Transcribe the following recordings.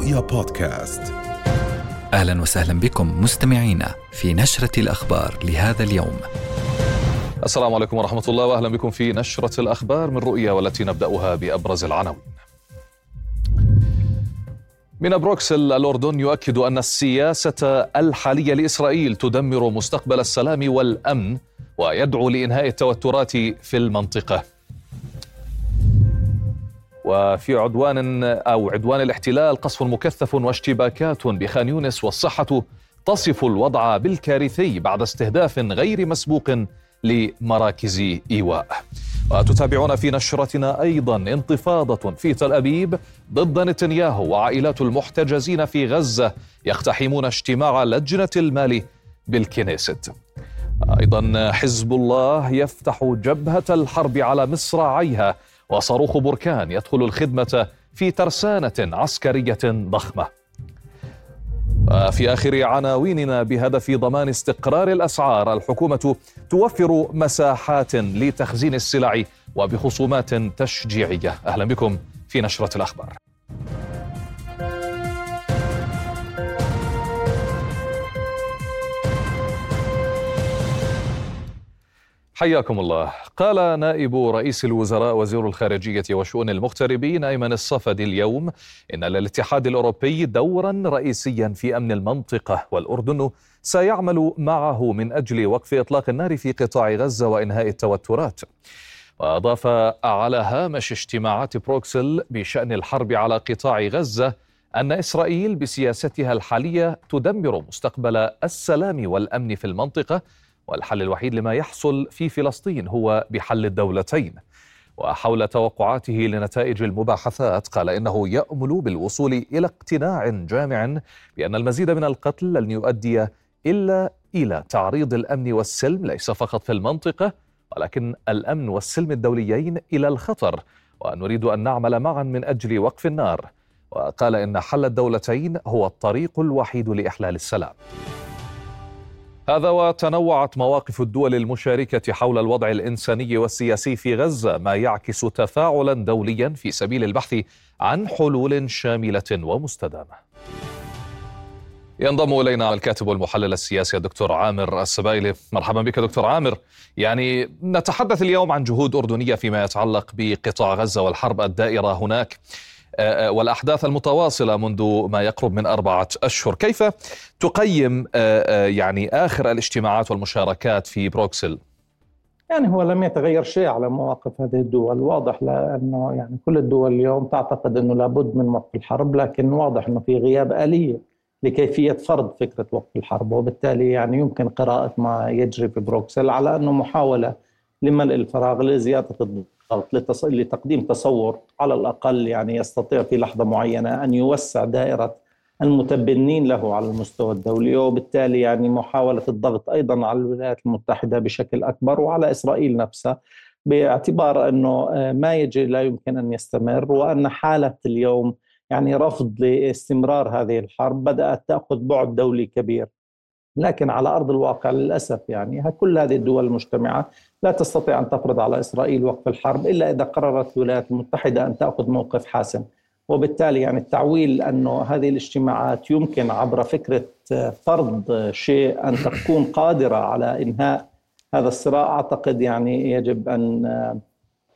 رؤيا بودكاست. أهلا وسهلا بكم مستمعينا في نشرة الأخبار لهذا اليوم. السلام عليكم ورحمة الله وأهلا بكم في نشرة الأخبار من رؤيا، والتي نبدأها بأبرز العناوين. من بروكسل، الأردن يؤكد أن السياسة الحالية لإسرائيل تدمر مستقبل السلام والأمن، ويدعو لإنهاء التوترات في المنطقة. وفي عدوان الاحتلال، قصف مكثف واشتباكات بخان يونس، والصحة تصف الوضع بالكارثي بعد استهداف غير مسبوق لمراكز إيواء. وتتابعون في نشرتنا أيضا انتفاضة في تل أبيب ضد نتنياهو، وعائلات المحتجزين في غزة يقتحمون اجتماع لجنة المال بالكنيست. أيضا حزب الله يفتح جبهة الحرب على مصراعيها، وصاروخ بركان يدخل الخدمة في ترسانة عسكرية ضخمة. وفي آخر عناويننا، بهدف ضمان استقرار الأسعار، الحكومة توفر مساحات لتخزين السلع وبخصومات تشجيعية. أهلا بكم في نشرة الأخبار. حياكم الله. قال نائب رئيس الوزراء وزير الخارجية وشؤون المغتربين أيمن الصفدي اليوم إن للاتحاد الأوروبي دورا رئيسيا في أمن المنطقة، والأردن سيعمل معه من أجل وقف إطلاق النار في قطاع غزة وإنهاء التوترات. وأضاف على هامش اجتماعات بروكسل بشأن الحرب على قطاع غزة أن إسرائيل بسياستها الحالية تدمر مستقبل السلام والأمن في المنطقة، والحل الوحيد لما يحصل في فلسطين هو بحل الدولتين. وحول توقعاته لنتائج المباحثات، قال إنه يأمل بالوصول إلى اقتناع جامع بأن المزيد من القتل لن يؤدي إلا إلى تعريض الأمن والسلم ليس فقط في المنطقة، ولكن الأمن والسلم الدوليين إلى الخطر، ونريد أن نعمل معا من أجل وقف النار. وقال إن حل الدولتين هو الطريق الوحيد لإحلال السلام. هذا وتنوعت مواقف الدول المشاركة حول الوضع الإنساني والسياسي في غزة، ما يعكس تفاعلا دوليا في سبيل البحث عن حلول شاملة ومستدامة. ينضم إلينا الكاتب والمحلل السياسي الدكتور عامر سبايلة. مرحبا بك دكتور عامر. يعني نتحدث اليوم عن جهود أردنية فيما يتعلق بقطاع غزة والحرب الدائرة هناك والأحداث المتواصلة منذ ما يقرب من 4 أشهر. كيف تقيم آخر الاجتماعات والمشاركات في بروكسل؟ يعني هو لم يتغير شيء على مواقف هذه الدول. واضح لأنه كل الدول اليوم تعتقد أنه لابد من وقف الحرب، لكن واضح أنه في غياب آلية لكيفية فرض فكرة وقف الحرب، وبالتالي يمكن قراءة ما يجري في بروكسل على أنه محاولة لملء الفراغ لزيادة لتقديم تصور على الأقل يستطيع في لحظة معينة أن يوسع دائرة المتبنين له على المستوى الدولي، وبالتالي محاولة الضغط أيضا على الولايات المتحدة بشكل أكبر وعلى إسرائيل نفسها، باعتبار أنه ما يجري لا يمكن أن يستمر، وأن حالة اليوم رفض لاستمرار هذه الحرب بدأت تأخذ بعد دولي كبير. لكن على أرض الواقع للأسف كل هذه الدول المجتمعة لا تستطيع أن تفرض على إسرائيل وقف الحرب إلا إذا قررت الولايات المتحدة أن تأخذ موقف حاسم. وبالتالي التعويل أنه هذه الاجتماعات يمكن عبر فكرة فرض شيء أن تكون قادرة على إنهاء هذا الصراع، أعتقد يجب أن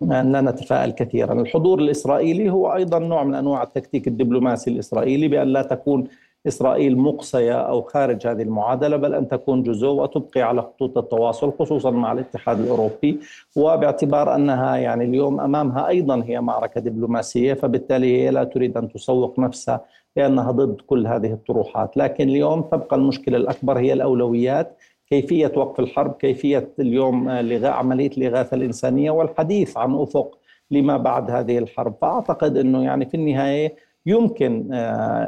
لا نتفائل كثيرا. الحضور الإسرائيلي هو أيضا نوع من أنواع التكتيك الدبلوماسي الإسرائيلي، بأن لا تكون إسرائيل مقصية أو خارج هذه المعادلة، بل أن تكون جزء وتبقي على خطوط التواصل خصوصا مع الاتحاد الأوروبي، وباعتبار أنها اليوم أمامها أيضا هي معركة دبلوماسية، فبالتالي هي لا تريد أن تسوق نفسها لأنها ضد كل هذه الطروحات. لكن اليوم تبقى المشكلة الأكبر هي الأولويات، كيفية وقف الحرب، كيفية اليوم عملية الإغاثة الإنسانية، والحديث عن أفق لما بعد هذه الحرب. فأعتقد أنه في النهاية يمكن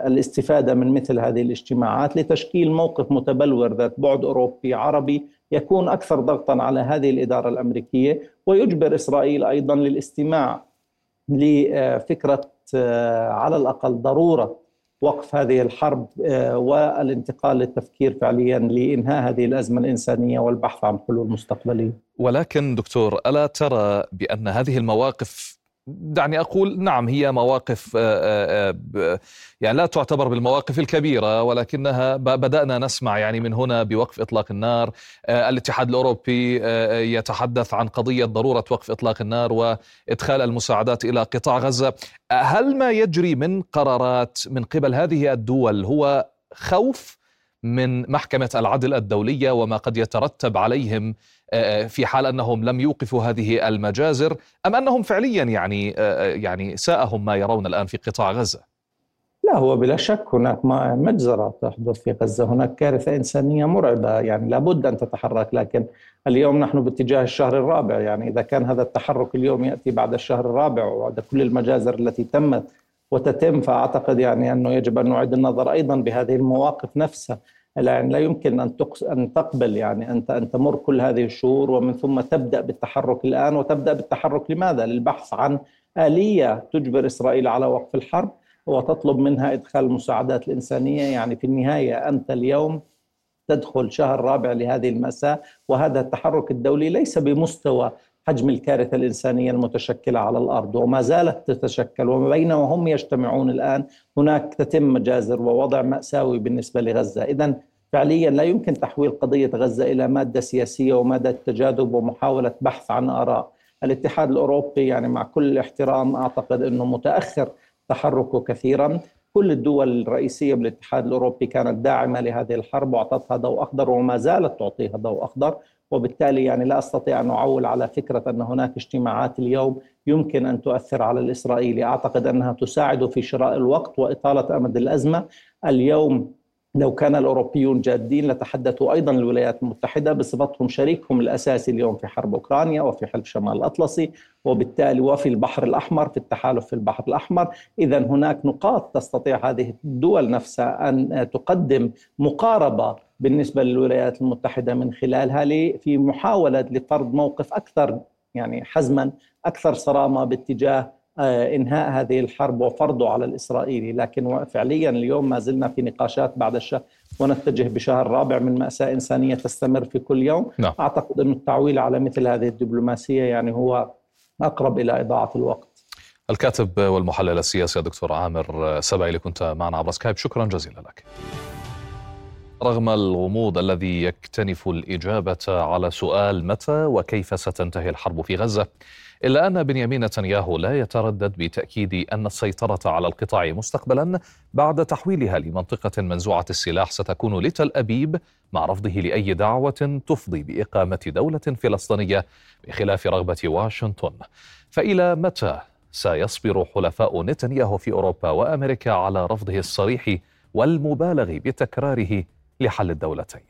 الاستفادة من مثل هذه الاجتماعات لتشكيل موقف متبلور ذات بعد أوروبي عربي يكون أكثر ضغطاً على هذه الإدارة الأمريكية، ويجبر إسرائيل أيضاً للاستماع لفكرة على الأقل ضرورة وقف هذه الحرب والانتقال للتفكير فعلياً لإنهاء هذه الأزمة الإنسانية والبحث عن حلول مستقبلية. ولكن دكتور، ألا ترى بأن هذه المواقف دعني أقول نعم هي مواقف يعني لا تعتبر بالمواقف الكبيرة، ولكنها بدأنا نسمع يعني من هنا بوقف إطلاق النار. الاتحاد الأوروبي يتحدث عن قضية ضرورة وقف إطلاق النار وإدخال المساعدات إلى قطاع غزة. هل ما يجري من قرارات من قبل هذه الدول هو خوف من محكمة العدل الدولية وما قد يترتب عليهم في حال أنهم لم يوقفوا هذه المجازر، أم أنهم فعليا يعني ساءهم ما يرون الآن في قطاع غزة؟ لا، هو بلا شك هناك مجزرة تحدث في غزة، هناك كارثة إنسانية مرعبة، يعني لابد أن تتحرك. لكن اليوم نحن باتجاه الشهر الرابع، يعني إذا كان هذا التحرك اليوم يأتي بعد الشهر الرابع وبعد كل المجازر التي تمت وتتم، فأعتقد يعني أنه يجب أن نعيد النظر أيضا بهذه المواقف نفسها. يعني لا يمكن أن تقبل يعني أن تمر كل هذه الشهور ومن ثم تبدأ بالتحرك الآن. وتبدأ بالتحرك لماذا؟ للبحث عن آلية تجبر إسرائيل على وقف الحرب وتطلب منها إدخال المساعدات الإنسانية. يعني في النهاية أنت اليوم تدخل شهر رابع لهذه المأساة، وهذا التحرك الدولي ليس بمستوى حجم الكارثة الإنسانية المتشكلة على الأرض وما زالت تتشكل، وما بين وهم يجتمعون الآن هناك تتم مجازر ووضع مأساوي بالنسبة لغزة. إذن فعليا لا يمكن تحويل قضية غزة إلى مادة سياسية ومادة تجاذب ومحاولة بحث عن آراء. الاتحاد الأوروبي يعني مع كل الاحترام أعتقد أنه متأخر تحركه كثيرا. كل الدول الرئيسية بالاتحاد الأوروبي كانت داعمة لهذه الحرب وأعطتها ضوء أخضر وما زالت تعطيها ضوء أخضر، وبالتالي يعني لا أستطيع أن أعول على فكرة أن هناك اجتماعات اليوم يمكن أن تؤثر على الإسرائيلي. أعتقد أنها تساعد في شراء الوقت وإطالة أمد الأزمة. اليوم لو كان الأوروبيون جادين لتحدثوا أيضا الولايات المتحدة بصفتهم شريكهم الأساسي اليوم في حرب أوكرانيا وفي حلف شمال الأطلسي وبالتالي وفي البحر الأحمر، في التحالف في البحر الأحمر. إذن هناك نقاط تستطيع هذه الدول نفسها أن تقدم مقاربة بالنسبة للولايات المتحدة من خلالها في محاولة لفرض موقف أكثر يعني حزما، أكثر صرامة باتجاه إنهاء هذه الحرب وفرضه على الإسرائيلي. لكن فعليا اليوم ما زلنا في نقاشات بعد الشهر ونتجه بشهر رابع من مأساة إنسانية تستمر في كل يوم. أعتقد أن التعويل على مثل هذه الدبلوماسية يعني هو أقرب إلى إضاعة الوقت. الكاتب والمحلل السياسي دكتور عامر سبايلة كنت معنا عبر سكايب، شكرا جزيلا لك. رغم الغموض الذي يكتنف الإجابة على سؤال متى وكيف ستنتهي الحرب في غزة، إلا أن بنيامين نتنياهو لا يتردد بتأكيد أن السيطرة على القطاع مستقبلا بعد تحويلها لمنطقة منزوعة السلاح ستكون لتل أبيب، مع رفضه لأي دعوة تفضي بإقامة دولة فلسطينية بخلاف رغبة واشنطن. فإلى متى سيصبر حلفاء نتنياهو في أوروبا وأمريكا على رفضه الصريح والمبالغ بتكراره لحل الدولتين؟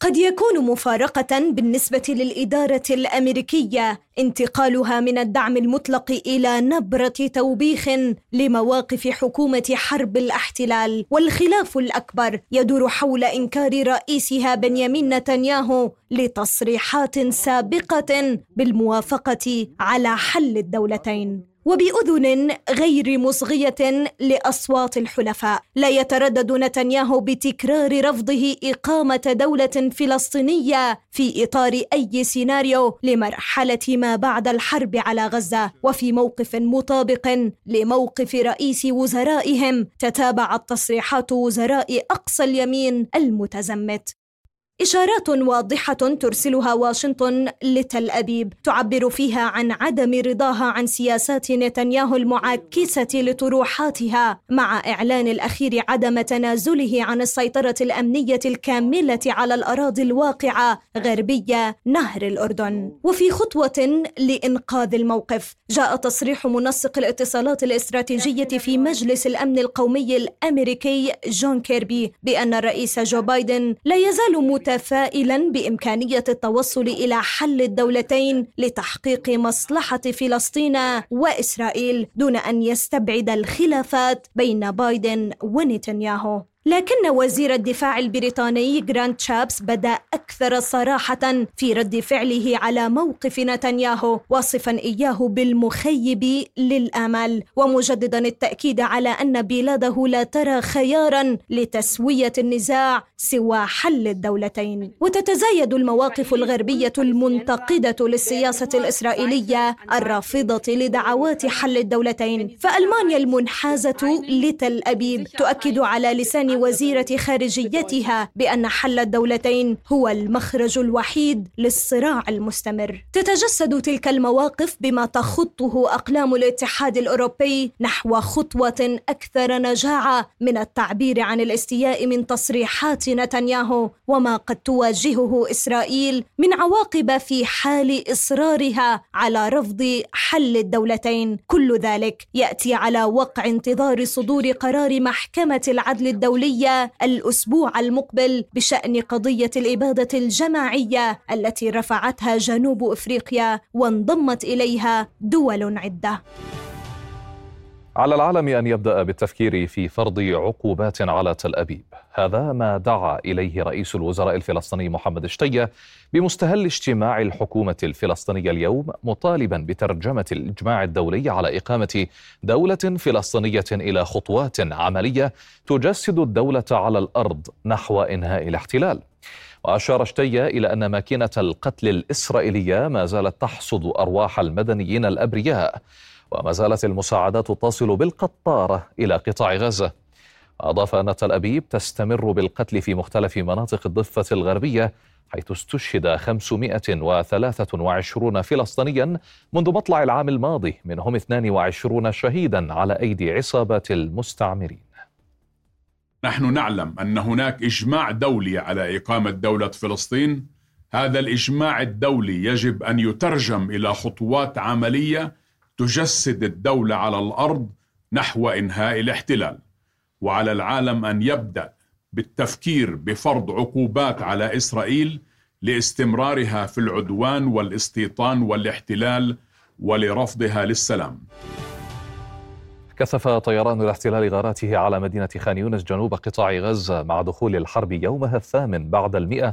قد يكون مفارقة بالنسبة للإدارة الأمريكية انتقالها من الدعم المطلق إلى نبرة توبيخ لمواقف حكومة حرب الاحتلال، والخلاف الأكبر يدور حول إنكار رئيسها بنيامين نتنياهو لتصريحات سابقة بالموافقة على حل الدولتين. وبأذن غير مصغية لأصوات الحلفاء لا يتردد نتنياهو بتكرار رفضه إقامة دولة فلسطينية في إطار أي سيناريو لمرحلة ما بعد الحرب على غزة، وفي موقف مطابق لموقف رئيس وزرائهم تتابعت تصريحات وزراء أقصى اليمين المتزمت. إشارات واضحة ترسلها واشنطن لتل أبيب تعبر فيها عن عدم رضاها عن سياسات نتنياهو المعاكسة لطروحاتها، مع إعلان الأخير عدم تنازله عن السيطرة الأمنية الكاملة على الأراضي الواقعة غربية نهر الأردن. وفي خطوة لإنقاذ الموقف جاء تصريح منسق الاتصالات الاستراتيجية في مجلس الأمن القومي الأمريكي جون كيربي بأن الرئيس جو بايدن لا يزال متفائلا بإمكانية التوصل إلى حل الدولتين لتحقيق مصلحة فلسطين وإسرائيل، دون أن يستبعد الخلافات بين بايدن ونتنياهو. لكن وزير الدفاع البريطاني غرانت شابس بدأ أكثر صراحة في رد فعله على موقف نتنياهو، واصفا إياه بالمخيب للآمال، ومجددا التأكيد على أن بلاده لا ترى خيارا لتسوية النزاع سوى حل الدولتين. وتتزايد المواقف الغربية المنتقدة للسياسة الإسرائيلية الرافضة لدعوات حل الدولتين، فألمانيا المنحازة لتل أبيب تؤكد على لسان وزيرة خارجيتها بأن حل الدولتين هو المخرج الوحيد للصراع المستمر. تتجسد تلك المواقف بما تخطه أقلام الاتحاد الأوروبي نحو خطوة أكثر نجاعة من التعبير عن الاستياء من تصريحات نتنياهو وما قد تواجهه إسرائيل من عواقب في حال إصرارها على رفض حل الدولتين. كل ذلك يأتي على وقع انتظار صدور قرار محكمة العدل الدولية الأسبوع المقبل بشأن قضية الإبادة الجماعية التي رفعتها جنوب أفريقيا وانضمت إليها دول عدة. على العالم أن يبدأ بالتفكير في فرض عقوبات على تل أبيب، هذا ما دعا إليه رئيس الوزراء الفلسطيني محمد اشتية بمستهل اجتماع الحكومة الفلسطينية اليوم، مطالبا بترجمة الإجماع الدولي على إقامة دولة فلسطينية إلى خطوات عملية تجسد الدولة على الأرض نحو إنهاء الاحتلال. وأشار اشتية إلى أن ماكينة القتل الإسرائيلية ما زالت تحصد أرواح المدنيين الأبرياء، وما زالت المساعدات تصل بالقطارة إلى قطاع غزة. أضاف أن تل أبيب تستمر بالقتل في مختلف مناطق الضفة الغربية، حيث استشهد 523 فلسطينيا منذ مطلع العام الماضي، منهم 22 شهيدا على أيدي عصابات المستعمرين. نحن نعلم أن هناك إجماع دولي على إقامة دولة فلسطين. هذا الإجماع الدولي يجب أن يترجم إلى خطوات عملية تجسد الدولة على الأرض نحو إنهاء الاحتلال، وعلى العالم أن يبدأ بالتفكير بفرض عقوبات على إسرائيل لاستمرارها في العدوان والاستيطان والاحتلال ولرفضها للسلام. كثف طيران الاحتلال غاراته على مدينة خان يونس جنوب قطاع غزة مع دخول الحرب يومها 8 بعد 100،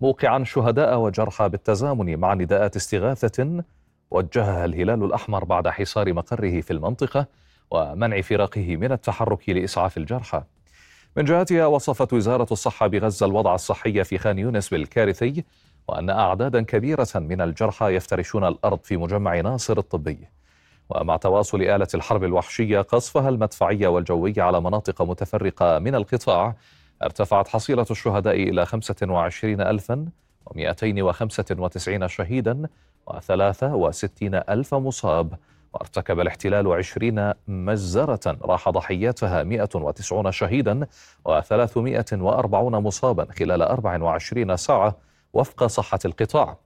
موقعا شهداء وجرحى بالتزامن مع نداءات استغاثة وجهها الهلال الأحمر بعد حصار مقره في المنطقة ومنع فراقه من التحرك لإسعاف الجرحى. من جهتها وصفت وزارة الصحة بغزة الوضع الصحي في خان يونس بالكارثي، وأن أعدادا كبيرة من الجرحى يفترشون الأرض في مجمع ناصر الطبي. ومع تواصل آلة الحرب الوحشية قصفها المدفعية والجوية على مناطق متفرقة من القطاع، ارتفعت حصيلة الشهداء إلى 25,295 شهيدا و63,000 مصاب، وارتكب الاحتلال 20 مجزرة راح ضحيتها 190 شهيدا و340 مصابا خلال 24 ساعة وفق صحة القطاع.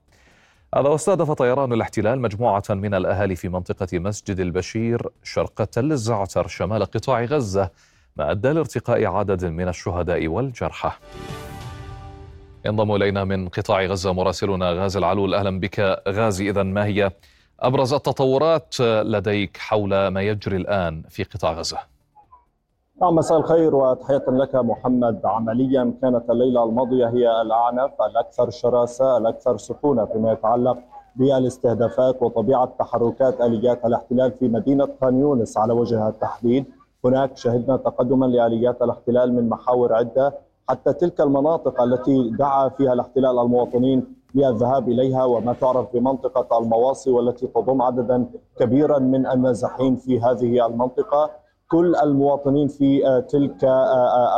هذا واستهدف طيران الاحتلال مجموعة من الأهالي في منطقة مسجد البشير شرق تل الزعتر شمال قطاع غزة، ما أدى لارتقاء عدد من الشهداء والجرحى. ينضم إلينا من قطاع غزة مراسلنا غازي العلول. أهلا بك غازي. إذن ما هي أبرز التطورات لديك حول ما يجري الآن في قطاع غزة؟ نعم، مساء الخير وتحية لك محمد. عمليا كانت الليلة الماضية هي الأعنف الأكثر شراسة الأكثر سخونة فيما يتعلق بالاستهدافات وطبيعة تحركات آليات الاحتلال في مدينة خان يونس على وجه التحديد. هناك شهدنا تقدما لآليات الاحتلال من محاور عدة حتى تلك المناطق التي دعا فيها الاحتلال المواطنين للذهاب إليها، وما تعرف بمنطقة المواصي والتي تضم عددا كبيرا من النازحين في هذه المنطقة. كل المواطنين في تلك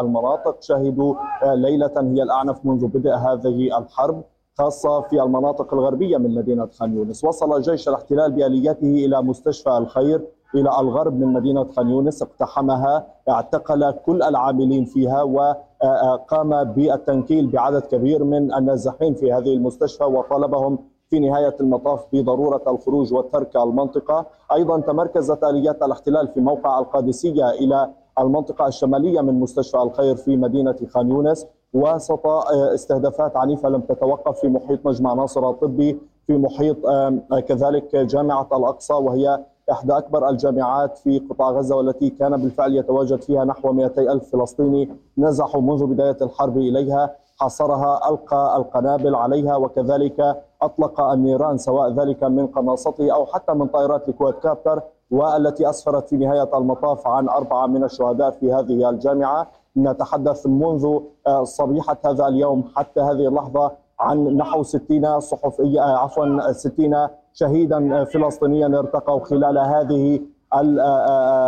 المناطق شهدوا ليلة هي الأعنف منذ بدء هذه الحرب، خاصة في المناطق الغربية من مدينة خان يونس. وصل جيش الاحتلال بآلياته إلى مستشفى الخير إلى الغرب من مدينة خان يونس، اقتحمها، اعتقل كل العاملين فيها، وقام بالتنكيل بعدد كبير من النازحين في هذه المستشفى وطالبهم في نهاية المطاف بضرورة الخروج وترك المنطقة. أيضا تمركزت آليات الاحتلال في موقع القادسية إلى المنطقة الشمالية من مستشفى الخير في مدينة خان يونس، وسط استهدافات عنيفة لم تتوقف في محيط مجمع ناصر الطبي، في محيط كذلك جامعة الأقصى، وهي إحدى أكبر الجامعات في قطاع غزة، والتي كان بالفعل يتواجد فيها نحو 200 ألف فلسطيني نزحوا منذ بداية الحرب إليها، حاصرها، ألقى القنابل عليها، وكذلك أطلق النيران سواء ذلك من قناصته أو حتى من طائرات الكوادكابتر، والتي أسفرت في نهاية المطاف عن 4 من الشهداء في هذه الجامعة. نتحدث منذ صبيحة هذا اليوم حتى هذه اللحظة عن نحو 60 صحفي، عفوا 60 شهيدا فلسطينيا ارتقوا خلال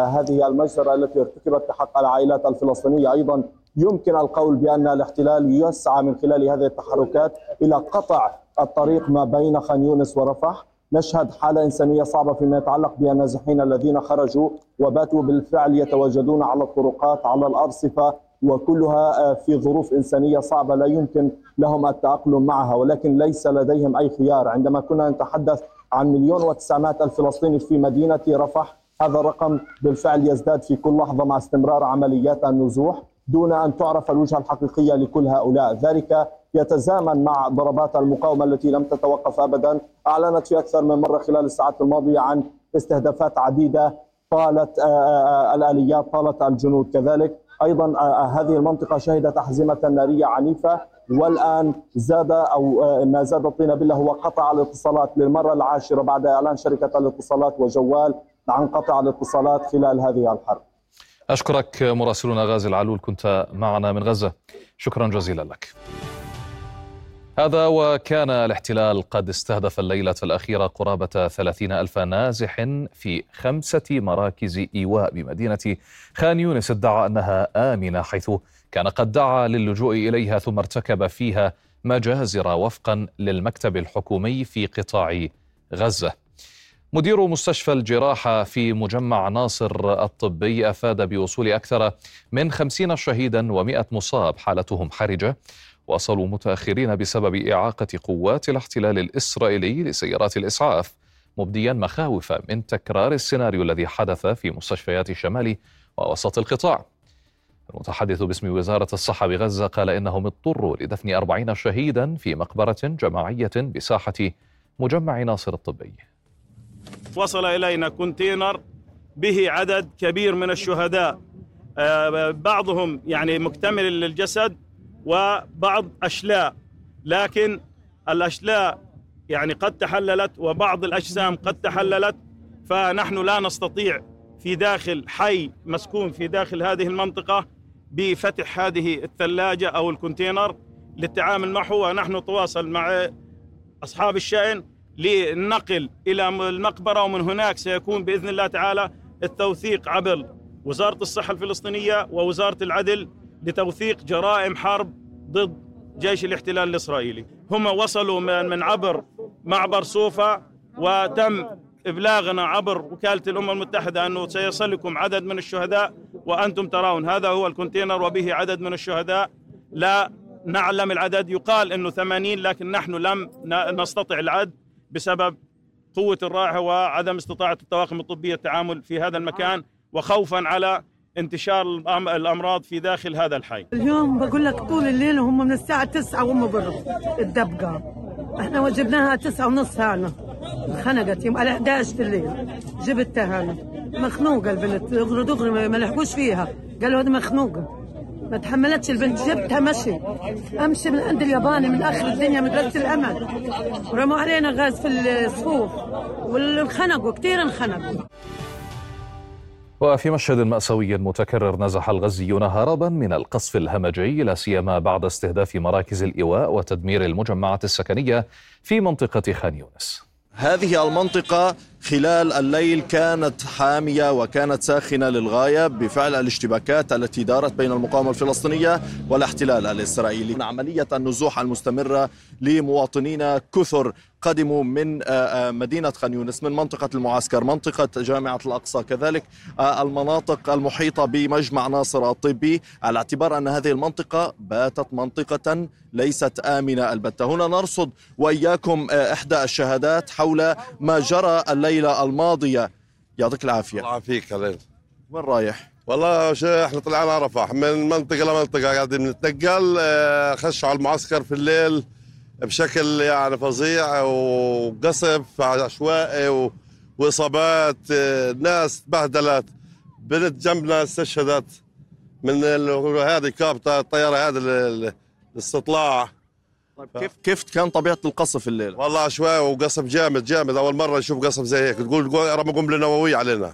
هذه المجزرة التي ارتكبت بحق العائلات الفلسطينية. أيضا يمكن القول بأن الاحتلال يسعى من خلال هذه التحركات إلى قطع الطريق ما بين خان يونس ورفح. نشهد حالة إنسانية صعبة فيما يتعلق بالنازحين الذين خرجوا وباتوا بالفعل يتواجدون على الطرقات، على الأرصفة، وكلها في ظروف إنسانية صعبة لا يمكن لهم التأقلم معها، ولكن ليس لديهم أي خيار. عندما كنا نتحدث عن 1,900,000 فلسطيني في مدينة رفح، هذا الرقم بالفعل يزداد في كل لحظة مع استمرار عمليات النزوح دون أن تعرف الوجهة الحقيقية لكل هؤلاء. ذلك يتزامن مع ضربات المقاومة التي لم تتوقف أبدا، أعلنت في أكثر من مرة خلال الساعات الماضية عن استهدافات عديدة طالت الآليات، طالت الجنود. كذلك أيضا هذه المنطقة شهدت أحزمة نارية عنيفة، والآن زاد أو ما زاد الطين بلة هو قطع الاتصالات للمرة العاشرة بعد إعلان شركة الاتصالات وجوال عن قطع الاتصالات خلال هذه الحرب. أشكرك مراسلنا غازي العلول، كنت معنا من غزة، شكرا جزيلا لك. هذا وكان الاحتلال قد استهدف الليلة الأخيرة قرابة 30,000 نازح في 5 مراكز إيواء بمدينة خان يونس ادعى أنها آمنة، حيث كان قد دعا للجوء إليها ثم ارتكب فيها مجازر وفقا للمكتب الحكومي في قطاع غزة. مدير مستشفى الجراحة في مجمع ناصر الطبي أفاد بوصول أكثر من 50 شهيدا و100 مصاب، حالتهم حرجة، وصلوا متأخرين بسبب إعاقة قوات الاحتلال الإسرائيلي لسيارات الإسعاف، مبديا مخاوف من تكرار السيناريو الذي حدث في مستشفيات الشمال ووسط القطاع. المتحدث باسم وزارة الصحة بغزة قال إنهم اضطروا لدفن 40 شهيدا في مقبرة جماعية بساحة مجمع ناصر الطبي. وصل إلينا كونتينر به عدد كبير من الشهداء، بعضهم يعني مكتمل للجسد وبعض أشلاء، لكن الأشلاء يعني قد تحللت وبعض الأجسام قد تحللت، فنحن لا نستطيع في داخل حي مسكون في داخل هذه المنطقة بفتح هذه الثلاجة أو الكونتينر للتعامل معه، ونحن نتواصل مع أصحاب الشأن للنقل إلى المقبرة، ومن هناك سيكون بإذن الله تعالى التوثيق عبر وزارة الصحة الفلسطينية ووزارة العدل لتوثيق جرائم حرب ضد جيش الاحتلال الإسرائيلي. هم وصلوا من عبر معبر صوفا، وتم إبلاغنا عبر وكالة الأمم المتحدة أنه سيصلكم عدد من الشهداء، وأنتم ترون هذا هو الكونتينر وبه عدد من الشهداء، لا نعلم العدد، يقال أنه 80 لكن نحن لم نستطع العد بسبب قوة الرائحة وعدم استطاعة الطواقم الطبية التعامل في هذا المكان، وخوفا على انتشار الأمراض في داخل هذا الحي. اليوم بقول لك طول الليل وهم من الساعة 9 وهم برا الدبقة، احنا وجبناها 9:30 هانا، انخنقت يوم على 11 الليل جبتها هانا، مخنوقة البنت، دغري دغري ما لحقوش فيها، قالوا هذه مخنوقة، ما تحملتش البنت، جبتها مشي امشي من عند الياباني من اخر الدنيا من غزة الامل، رموا علينا غاز في الصفوف وانخنقوا كثير انخنقوا. وفي مشهد مأساوي متكرر نزح الغزيون هربا من القصف الهمجي، لا سيما بعد استهداف مراكز الإيواء وتدمير المجمعات السكنية في منطقة خان يونس. هذه المنطقة خلال الليل كانت حامية وكانت ساخنة للغاية بفعل الاشتباكات التي دارت بين المقاومة الفلسطينية والاحتلال الإسرائيلي. عملية النزوح المستمرة لمواطنين كثر قدموا من مدينة خان يونس، من منطقة المعسكر، منطقة جامعة الأقصى، كذلك المناطق المحيطة بمجمع ناصر الطبي، على اعتبار أن هذه المنطقة باتت منطقة ليست آمنة البتة. هنا نرصد وإياكم إحدى الشهادات حول ما جرى الليلة الماضية. يعطيك العافية. الله يعافيك. هلين وين رايح؟ والله احنا طلعنا رفح من منطقة لمنطقة قاعدين نتنقل، خشوا على المعسكر في الليل بشكل يعني فظيع وقصف عشوائي واصابات، ناس تبهدلت، بنت جنبنا استشهدت من هذه كابتة الطياره، هذا الاستطلاع. طيب كيف كان طبيعه القصف الليله؟ والله عشوائي وقصف جامد جامد، اول مره نشوف قصف زي هيك، تقول رموا قنبله نوويه علينا،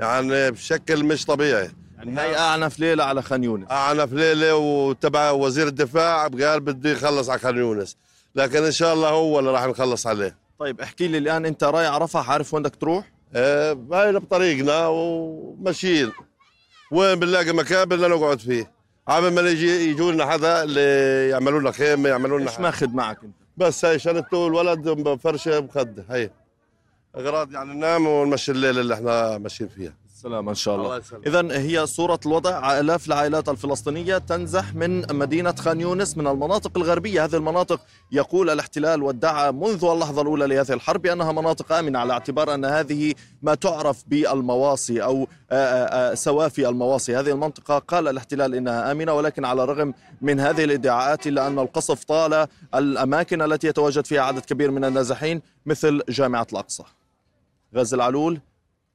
يعني بشكل مش طبيعي. يعني هي اعنف ليله على خان يونس. اعنف ليله، وتبع وزير الدفاع قال بده يخلص على خان يونس، لكن ان شاء الله هو اللي راح نخلص عليه. طيب احكي لي الان، انت رايح على رفح، عارف وين بدك تروح؟ ايه بطريقنا وماشيين، وين بنلاقي مكان بدنا نقعد فيه، عم ما يجي يجوا لنا حدا اللي يعملوا لنا خيمه، يعملوا لنا. ايش ماخذ معك انت؟ بس هي شنطته الولد، فرشه، مخده، هي اغراض يعني ننام ونمشي الليله اللي احنا ماشيين فيها. السلامة ان شاء الله. اذا هي صورة الوضع، الاف العائلات الفلسطينية تنزح من مدينة خان يونس من المناطق الغربية، هذه المناطق يقول الاحتلال وادعى منذ اللحظة الأولى لهذه الحرب بأنها مناطق آمنة، على اعتبار أن هذه ما تعرف بالمواصي أو سوافي المواصي، هذه المنطقة قال الاحتلال إنها آمنة، ولكن على الرغم من هذه الادعاءات إلا أن القصف طال الأماكن التي يتواجد فيها عدد كبير من النازحين مثل جامعة الأقصى. غازي العلول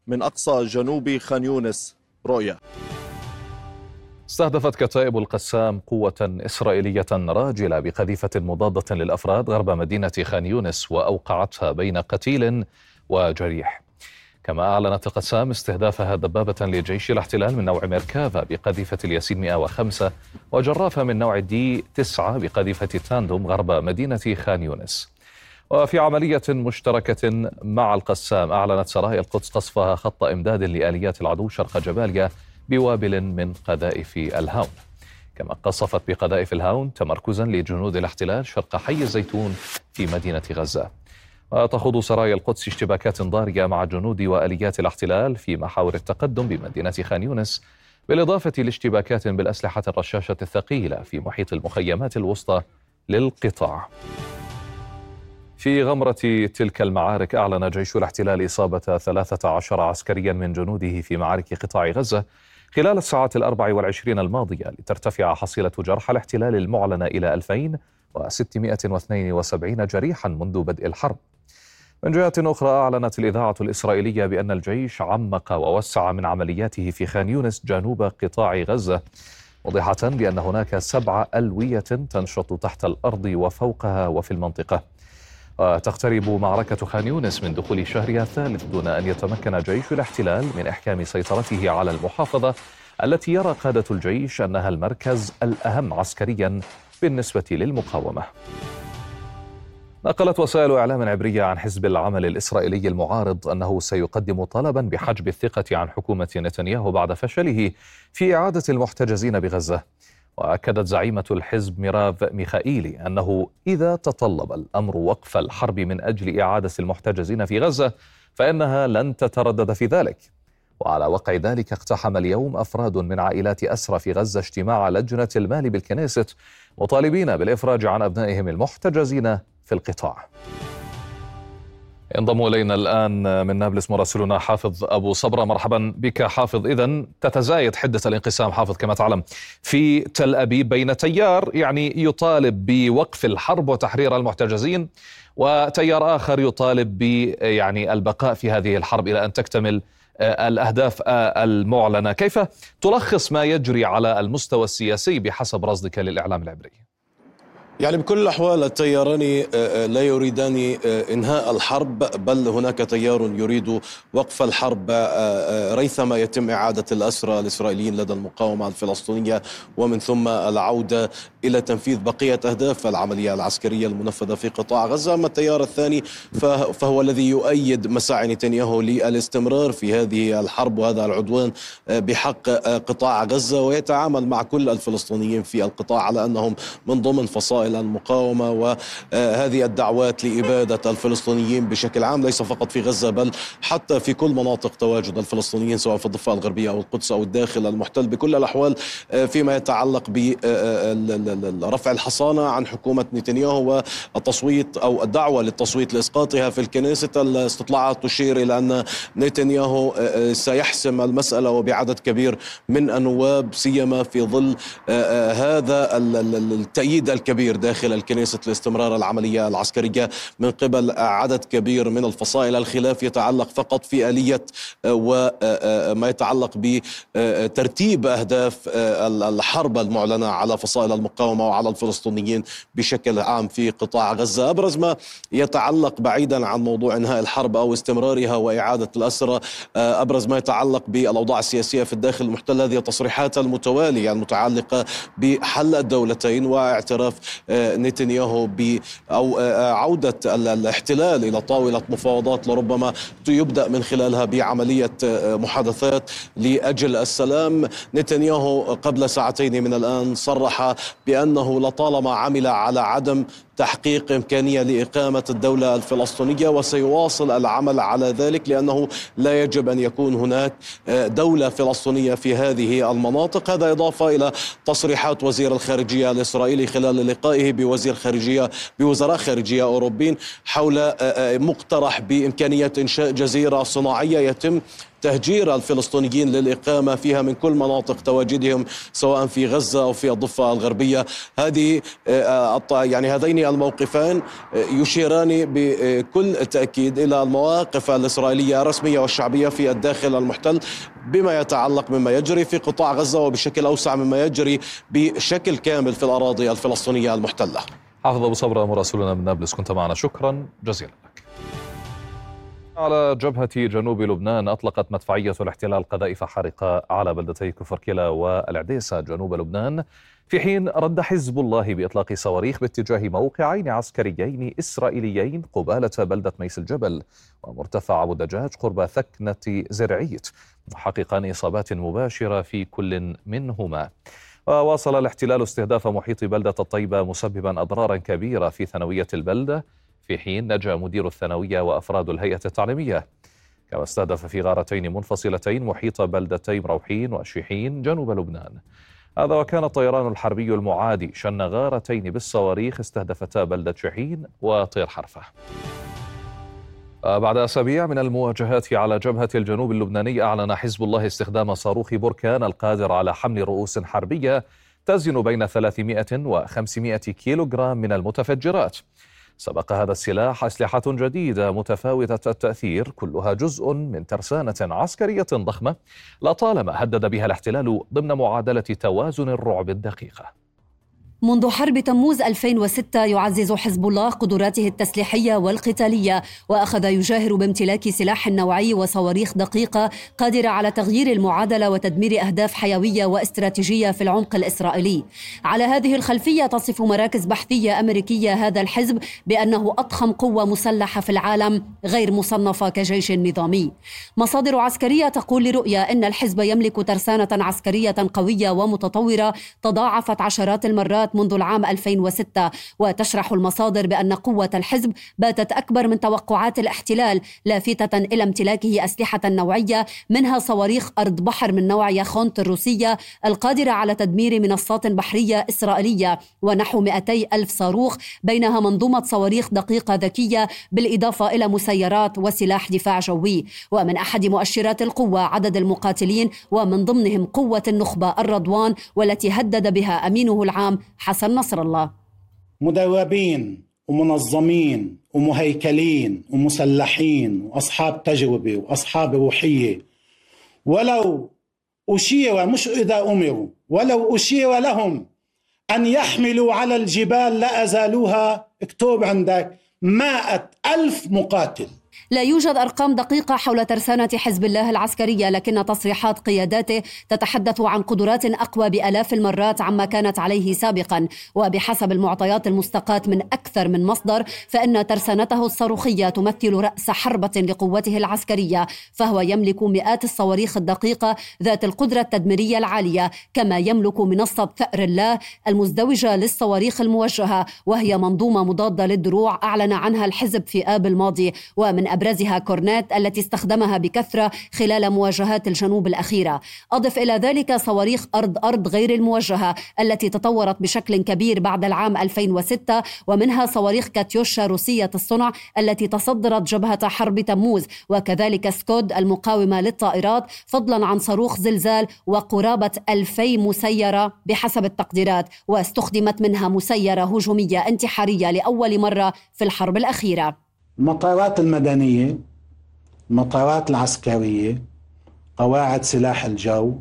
من أقصى جنوب خان يونس، رؤيا. استهدفت كتائب القسام قوة إسرائيلية راجلة بقذيفة مضادة للأفراد غرب مدينة خان يونس وأوقعتها بين قتيل وجريح. كما أعلنت القسام استهدافها دبابة لجيش الاحتلال من نوع ميركافا بقذيفة الياسين 105 وجرافة من نوع دي 9 بقذيفة تاندوم غرب مدينة خان يونس. وفي عملية مشتركة مع القسام أعلنت سرايا القدس قصفها خط إمداد لآليات العدو شرق جباليا بوابل من قذائف الهاون. كما قصفت بقذائف الهاون تمركزا لجنود الاحتلال شرق حي الزيتون في مدينة غزة. وتخوض سرايا القدس اشتباكات ضارية مع جنود وآليات الاحتلال في محاور التقدم بمدينة خان يونس، بالإضافة لاشتباكات بالأسلحة الرشاشة الثقيلة في محيط المخيمات الوسطى للقطاع. في غمرة تلك المعارك أعلن جيش الاحتلال إصابة 13 عسكريا من جنوده في معارك قطاع غزة خلال الساعات 24 الماضية، لترتفع حصيلة جرحى الاحتلال المعلنة إلى 2672 جريحا منذ بدء الحرب. من جهة أخرى أعلنت الإذاعة الإسرائيلية بأن الجيش عمق ووسع من عملياته في خان يونس جنوب قطاع غزة، واضحة بأن هناك 7 ألوية تنشط تحت الأرض وفوقها وفي المنطقة. وتقترب معركة خان يونس من دخول شهرها الثالث دون أن يتمكن جيش الاحتلال من إحكام سيطرته على المحافظة التي يرى قادة الجيش أنها المركز الأهم عسكريا بالنسبة للمقاومة. نقلت وسائل إعلام عبرية عن حزب العمل الإسرائيلي المعارض أنه سيقدم طلبا بحجب الثقة عن حكومة نتنياهو بعد فشله في إعادة المحتجزين بغزة. وأكدت زعيمة الحزب ميراف ميخائيلي أنه إذا تطلب الأمر وقف الحرب من أجل إعادة المحتجزين في غزة فإنها لن تتردد في ذلك. وعلى وقع ذلك اقتحم اليوم أفراد من عائلات أسرى في غزة اجتماع لجنة المال بالكنيست مطالبين بالإفراج عن أبنائهم المحتجزين في القطاع. ينضم إلينا الآن من نابلس مراسلنا حافظ ابو صبره. مرحبا بك حافظ. إذن تتزايد حدة الانقسام حافظ كما تعلم في تل أبيب بين تيار يعني يطالب بوقف الحرب وتحرير المحتجزين، وتيار آخر يطالب يعني البقاء في هذه الحرب إلى أن تكتمل الأهداف المعلنة. كيف تلخص ما يجري على المستوى السياسي بحسب رصدك للإعلام العبري؟ يعني بكل الأحوال التياران لا يريدان إنهاء الحرب، بل هناك تيار يريد وقف الحرب ريثما يتم إعادة الأسرى الإسرائيليين لدى المقاومة الفلسطينية، ومن ثم العودة إلى تنفيذ بقية أهداف العملية العسكرية المنفذة في قطاع غزة. أما التيار الثاني فهو الذي يؤيد مساعي نتنياهو للاستمرار في هذه الحرب وهذا العدوان بحق قطاع غزة، ويتعامل مع كل الفلسطينيين في القطاع على أنهم من ضمن فصائل المقاومة. وهذه الدعوات لإبادة الفلسطينيين بشكل عام ليس فقط في غزة بل حتى في كل مناطق تواجد الفلسطينيين سواء في الضفة الغربية أو القدس أو الداخل المحتل، بكل الأحوال فيما يتعلق برفع الحصانة عن حكومة نتنياهو والتصويت أو الدعوة للتصويت لإسقاطها في الكنيست. الاستطلاعات تشير إلى أن نتنياهو سيحسم المسألة وبعدد كبير من النواب، سيما في ظل هذا التأييد الكبير داخل الكنيست لاستمرار العملية العسكرية من قبل عدد كبير من الفصائل. الخلاف يتعلق فقط في آلية وما يتعلق بترتيب أهداف الحرب المعلنة على فصائل المقاومة وعلى الفلسطينيين بشكل عام في قطاع غزة. أبرز ما يتعلق بعيدا عن موضوع إنهاء الحرب أو استمرارها وإعادة الأسرى، أبرز ما يتعلق بالأوضاع السياسية في الداخل المحتل، هذه التصريحات المتوالية المتعلقة بحل الدولتين واعتراف نتنياهو أو عودة الاحتلال إلى طاولة مفاوضات لربما يبدأ من خلالها بعملية محادثات لأجل السلام. نتنياهو قبل ساعتين من الآن صرح بأنه لطالما عمل على عدم تحقيق إمكانية لإقامة الدولة الفلسطينية وسيواصل العمل على ذلك لأنه لا يجب أن يكون هناك دولة فلسطينية في هذه المناطق. هذا إضافة إلى تصريحات وزير الخارجية الإسرائيلي خلال لقائه بوزراء خارجية أوروبيين حول مقترح بإمكانية إنشاء جزيرة صناعية يتم تهجير الفلسطينيين للإقامة فيها من كل مناطق تواجدهم سواء في غزة أو في الضفة الغربية. هذه هذين الموقفان يشيران بكل تأكيد إلى المواقف الإسرائيلية الرسمية والشعبية في الداخل المحتل بما يتعلق مما يجري في قطاع غزة وبشكل أوسع مما يجري بشكل كامل في الأراضي الفلسطينية المحتلة. حافظ أبو صبره مراسلنا من نابلس كنت معنا، شكرا جزيلا لك. على جبهة جنوب لبنان أطلقت مدفعية الاحتلال قذائف حارقة على بلدتي كفركلا والعديسة جنوب لبنان، في حين رد حزب الله بإطلاق صواريخ باتجاه موقعين عسكريين إسرائيليين قبالة بلدة ميس الجبل ومرتفع أبو دجاج قرب ثكنة زرعيت، محققا إصابات مباشرة في كل منهما. وواصل الاحتلال استهداف محيط بلدة الطيبة مسببا أضرارا كبيرة في ثانوية البلدة، في حين نجا مدير الثانوية وأفراد الهيئة التعليمية، كما استهدف في غارتين منفصلتين محيط بلدتي مروحين وشيحين جنوب لبنان. هذا وكان الطيران الحربي المعادي شن غارتين بالصواريخ استهدفتا بلدة شيحين وطير حرفة. بعد أسابيع من المواجهات على جبهة الجنوب اللبناني، أعلن حزب الله استخدام صاروخ بركان القادر على حمل رؤوس حربية تزن بين 300 و500 كيلوغرام من المتفجرات. سبق هذا السلاح أسلحة جديدة متفاوتة التأثير كلها جزء من ترسانة عسكرية ضخمة لطالما هدد بها الاحتلال ضمن معادلة توازن الرعب الدقيقة. منذ حرب تموز 2006 يعزز حزب الله قدراته التسليحية والقتالية، وأخذ يجاهر بامتلاك سلاح نوعي وصواريخ دقيقة قادرة على تغيير المعادلة وتدمير أهداف حيوية واستراتيجية في العمق الإسرائيلي. على هذه الخلفية تصف مراكز بحثية أمريكية هذا الحزب بأنه أضخم قوة مسلحة في العالم غير مصنفة كجيش نظامي. مصادر عسكرية تقول لرؤيا أن الحزب يملك ترسانة عسكرية قوية ومتطورة تضاعفت عشرات المرات منذ العام 2006، وتشرح المصادر بأن قوة الحزب باتت أكبر من توقعات الاحتلال، لافتة إلى امتلاكه أسلحة نوعية منها صواريخ أرض بحر من نوع ياخونت الروسية القادرة على تدمير منصات بحرية إسرائيلية، ونحو 200,000 صاروخ بينها منظومة صواريخ دقيقة ذكية بالإضافة إلى مسيرات وسلاح دفاع جوي. ومن أحد مؤشرات القوة عدد المقاتلين، ومن ضمنهم قوة النخبة الرضوان والتي هدد بها أمينه العام حسن نصر الله. مدربين ومنظمين ومهيكلين ومسلحين وأصحاب تجربة وأصحاب روحية، ولو أشير مش إذا أمروا، ولو أشير لهم أن يحملوا على الجبال لأزالوها. اكتب عندك 100,000 مقاتل. لا يوجد أرقام دقيقة حول ترسانة حزب الله العسكرية، لكن تصريحات قياداته تتحدث عن قدرات أقوى بآلاف المرات عما كانت عليه سابقا. وبحسب المعطيات المستقاة من أكثر من مصدر فإن ترسانته الصاروخية تمثل رأس حربة لقوته العسكرية، فهو يملك مئات الصواريخ الدقيقة ذات القدرة التدميرية العالية، كما يملك منصة ثأر الله المزدوجة للصواريخ الموجهة، وهي منظومة مضادة للدروع أعلن عنها الحزب في آب الماضي. ومن وأبرزها كورنات التي استخدمها بكثرة خلال مواجهات الجنوب الأخيرة. أضف إلى ذلك صواريخ أرض غير الموجهة التي تطورت بشكل كبير بعد العام 2006، ومنها صواريخ كاتيوشا روسية الصنع التي تصدرت جبهة حرب تموز، وكذلك سكود المقاومة للطائرات، فضلا عن صاروخ زلزال وقرابة 2000 مسيرة بحسب التقديرات، واستخدمت منها مسيرة هجومية انتحارية لأول مرة في الحرب الأخيرة. المطارات المدنية، المطارات العسكرية، قواعد سلاح الجو،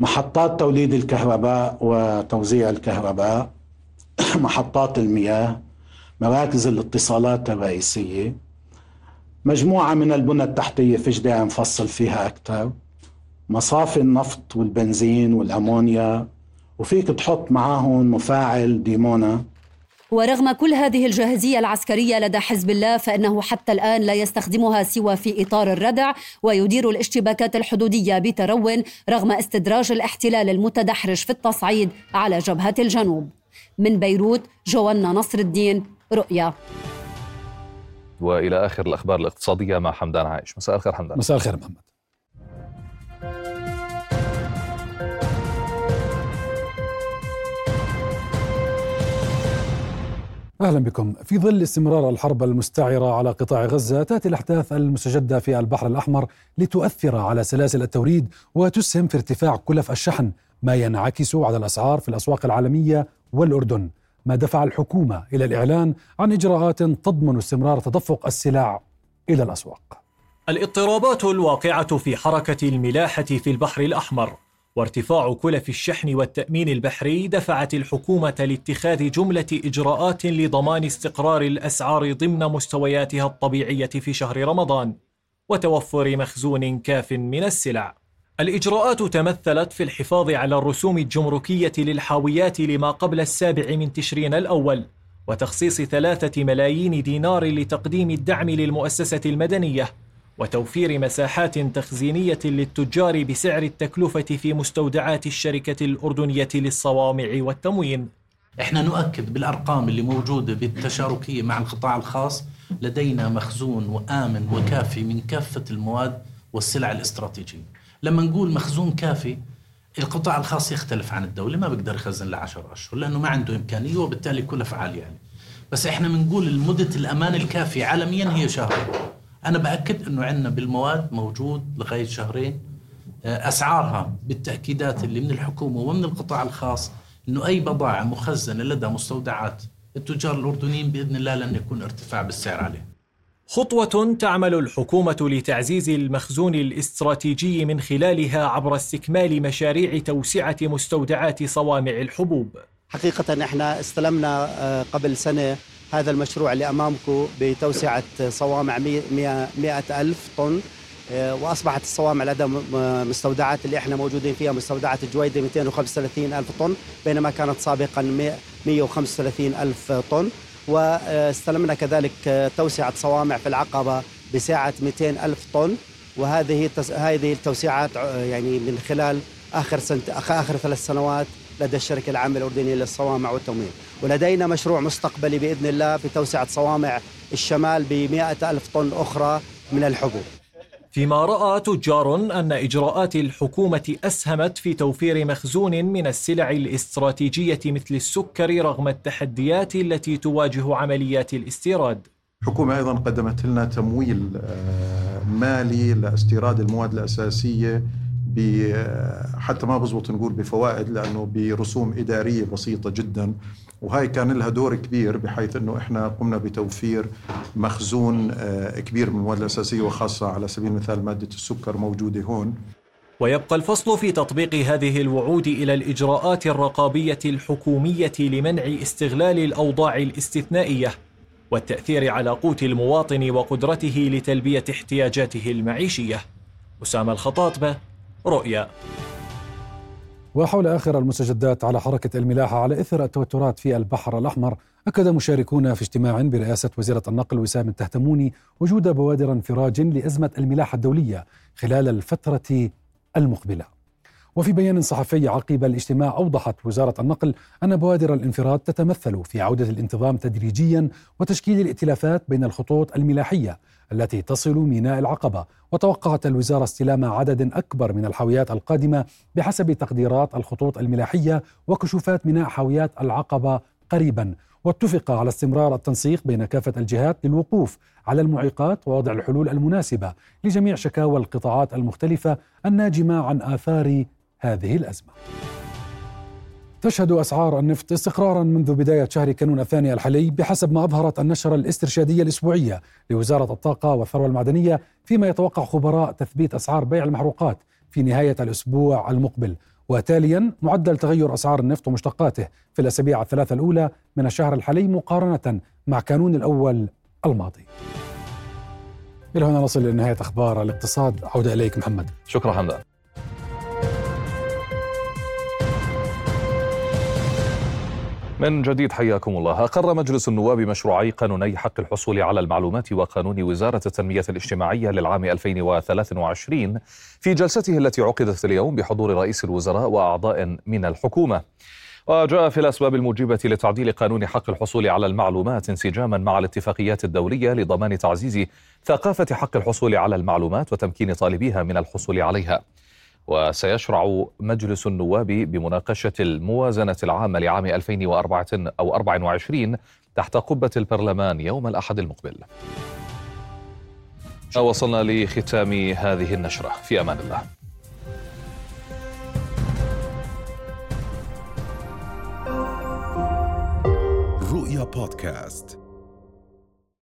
محطات توليد الكهرباء وتوزيع الكهرباء، محطات المياه، مراكز الاتصالات الرئيسية، مجموعة من البنى التحتية فيش داعي نفصل فيها أكثر، مصافي النفط والبنزين والأمونيا، وفيك تحط معاهم مفاعل ديمونا. ورغم كل هذه الجاهزية العسكرية لدى حزب الله، فإنه حتى الآن لا يستخدمها سوى في إطار الردع، ويدير الاشتباكات الحدودية بترون رغم استدراج الاحتلال المتدحرج في التصعيد على جبهة الجنوب. من بيروت، جوانا نصر الدين، رؤيا. وإلى آخر الأخبار الاقتصادية مع حمدان عايش. مساء الخير حمدان. مساء الخير محمد. أهلا بكم. في ظل استمرار الحرب المستعرة على قطاع غزة، تأتي الأحداث المستجدة في البحر الأحمر لتؤثر على سلاسل التوريد وتسهم في ارتفاع كلف الشحن، ما ينعكس على الأسعار في الأسواق العالمية والأردن، ما دفع الحكومة إلى الإعلان عن إجراءات تضمن استمرار تدفق السلع إلى الأسواق. الاضطرابات الواقعة في حركة الملاحة في البحر الأحمر وارتفاع كلف الشحن والتأمين البحري دفعت الحكومة لاتخاذ جملة إجراءات لضمان استقرار الأسعار ضمن مستوياتها الطبيعية في شهر رمضان وتوفر مخزون كاف من السلع. الإجراءات تمثلت في الحفاظ على الرسوم الجمركية للحاويات لما قبل 7 تشرين الأول، وتخصيص 3 ملايين دينار لتقديم الدعم للمؤسسة المدنية، وتوفير مساحات تخزينية للتجار بسعر التكلفة في مستودعات الشركة الأردنية للصوامع والتموين. احنا نؤكد بالأرقام اللي موجودة بالتشاركية مع القطاع الخاص، لدينا مخزون وآمن وكافي من كافة المواد والسلع الاستراتيجية. لما نقول مخزون كافي، القطاع الخاص يختلف عن الدولة، ما بقدر يخزن ل10 أشهر لأنه ما عنده إمكانية وبالتالي كله فعال يعني. بس احنا بنقول مدة الأمان الكافي عالميا هي شهر. أنا بأكد أنه عندنا بالمواد موجود لغاية 2 شهور، أسعارها بالتأكيدات اللي من الحكومة ومن القطاع الخاص أنه أي بضاعة مخزنة لدى مستودعات التجار الأردنيين بإذن الله لن يكون ارتفاع بالسعر عليه. خطوة تعمل الحكومة لتعزيز المخزون الاستراتيجي من خلالها عبر استكمال مشاريع توسعة مستودعات صوامع الحبوب. حقيقة احنا استلمنا قبل سنة هذا المشروع اللي أمامكم بتوسعة صوامع 100,000 طن، وأصبحت الصوامع لدى مستودعات اللي احنا موجودين فيها مستودعات الجويدة 235,000 طن، بينما كانت سابقا 135,000 طن. واستلمنا كذلك توسعة صوامع في العقبة بسعة 200,000 طن، وهذه التوسعات يعني من خلال آخر 3 سنوات لدى الشركة العامة الأردنية للصوامع والتموين. ولدينا مشروع مستقبلي بإذن الله في توسعة صوامع الشمال ب100,000 طن أخرى من الحبوب. فيما رأى تجار أن إجراءات الحكومة أسهمت في توفير مخزون من السلع الاستراتيجية مثل السكر رغم التحديات التي تواجه عمليات الاستيراد. الحكومة أيضا قدمت لنا تمويل مالي لاستيراد المواد الأساسية حتى ما بزبط نقول بفوائد، لأنه برسوم إدارية بسيطة جدا، وهاي كان لها دور كبير بحيث أنه إحنا قمنا بتوفير مخزون كبير من المواد الأساسية، وخاصة على سبيل المثال مادة السكر موجودة هون. ويبقى الفصل في تطبيق هذه الوعود إلى الإجراءات الرقابية الحكومية لمنع استغلال الأوضاع الاستثنائية والتأثير على قوت المواطن وقدرته لتلبية احتياجاته المعيشية. وسام الخطاطبة، رؤيا. وحول آخر المستجدات على حركة الملاحة على إثر التوترات في البحر الأحمر، أكد مشاركون في اجتماع برئاسة وزيرة النقل وسام التهتموني وجود بوادر انفراج لأزمة الملاحة الدولية خلال الفترة المقبلة. وفي بيان صحفي عقب الاجتماع أوضحت وزارة النقل أن بوادر الانفراد تتمثل في عودة الانتظام تدريجيا وتشكيل الائتلافات بين الخطوط الملاحية التي تصل ميناء العقبة، وتوقعت الوزارة استلام عدد أكبر من الحاويات القادمة بحسب تقديرات الخطوط الملاحية وكشوفات ميناء حاويات العقبة قريبا، واتفق على استمرار التنسيق بين كافة الجهات للوقوف على المعيقات ووضع الحلول المناسبة لجميع شكاوى القطاعات المختلفة الناجمة عن آثار هذه الأزمة. تشهد أسعار النفط استقراراً منذ بداية شهر كانون الثاني الحالي بحسب ما أظهرت النشرة الاسترشادية الأسبوعية لوزارة الطاقة والثروة المعدنية، فيما يتوقع خبراء تثبيت أسعار بيع المحروقات في نهاية الأسبوع المقبل. وتالياً معدل تغير أسعار النفط ومشتقاته في الأسابيع الثلاثة الأولى من الشهر الحالي مقارنة مع كانون الأول الماضي. إلى هنا نصل لنهاية أخبار الاقتصاد، عودة إليك محمد. شكراً حمدان. من جديد حياكم الله. أقر مجلس النواب مشروعي قانوني حق الحصول على المعلومات وقانون وزارة التنمية الاجتماعية للعام 2023 في جلسته التي عقدت اليوم بحضور رئيس الوزراء وأعضاء من الحكومة. وجاء في الأسباب الموجبة لتعديل قانون حق الحصول على المعلومات انسجاما مع الاتفاقيات الدولية لضمان تعزيز ثقافة حق الحصول على المعلومات وتمكين طالبيها من الحصول عليها. وسيشرع مجلس النواب بمناقشة الموازنة العامة لعام 2024 تحت قبة البرلمان يوم الأحد المقبل. وصلنا لختام هذه النشرة، في أمان الله. رؤيا بودكاست.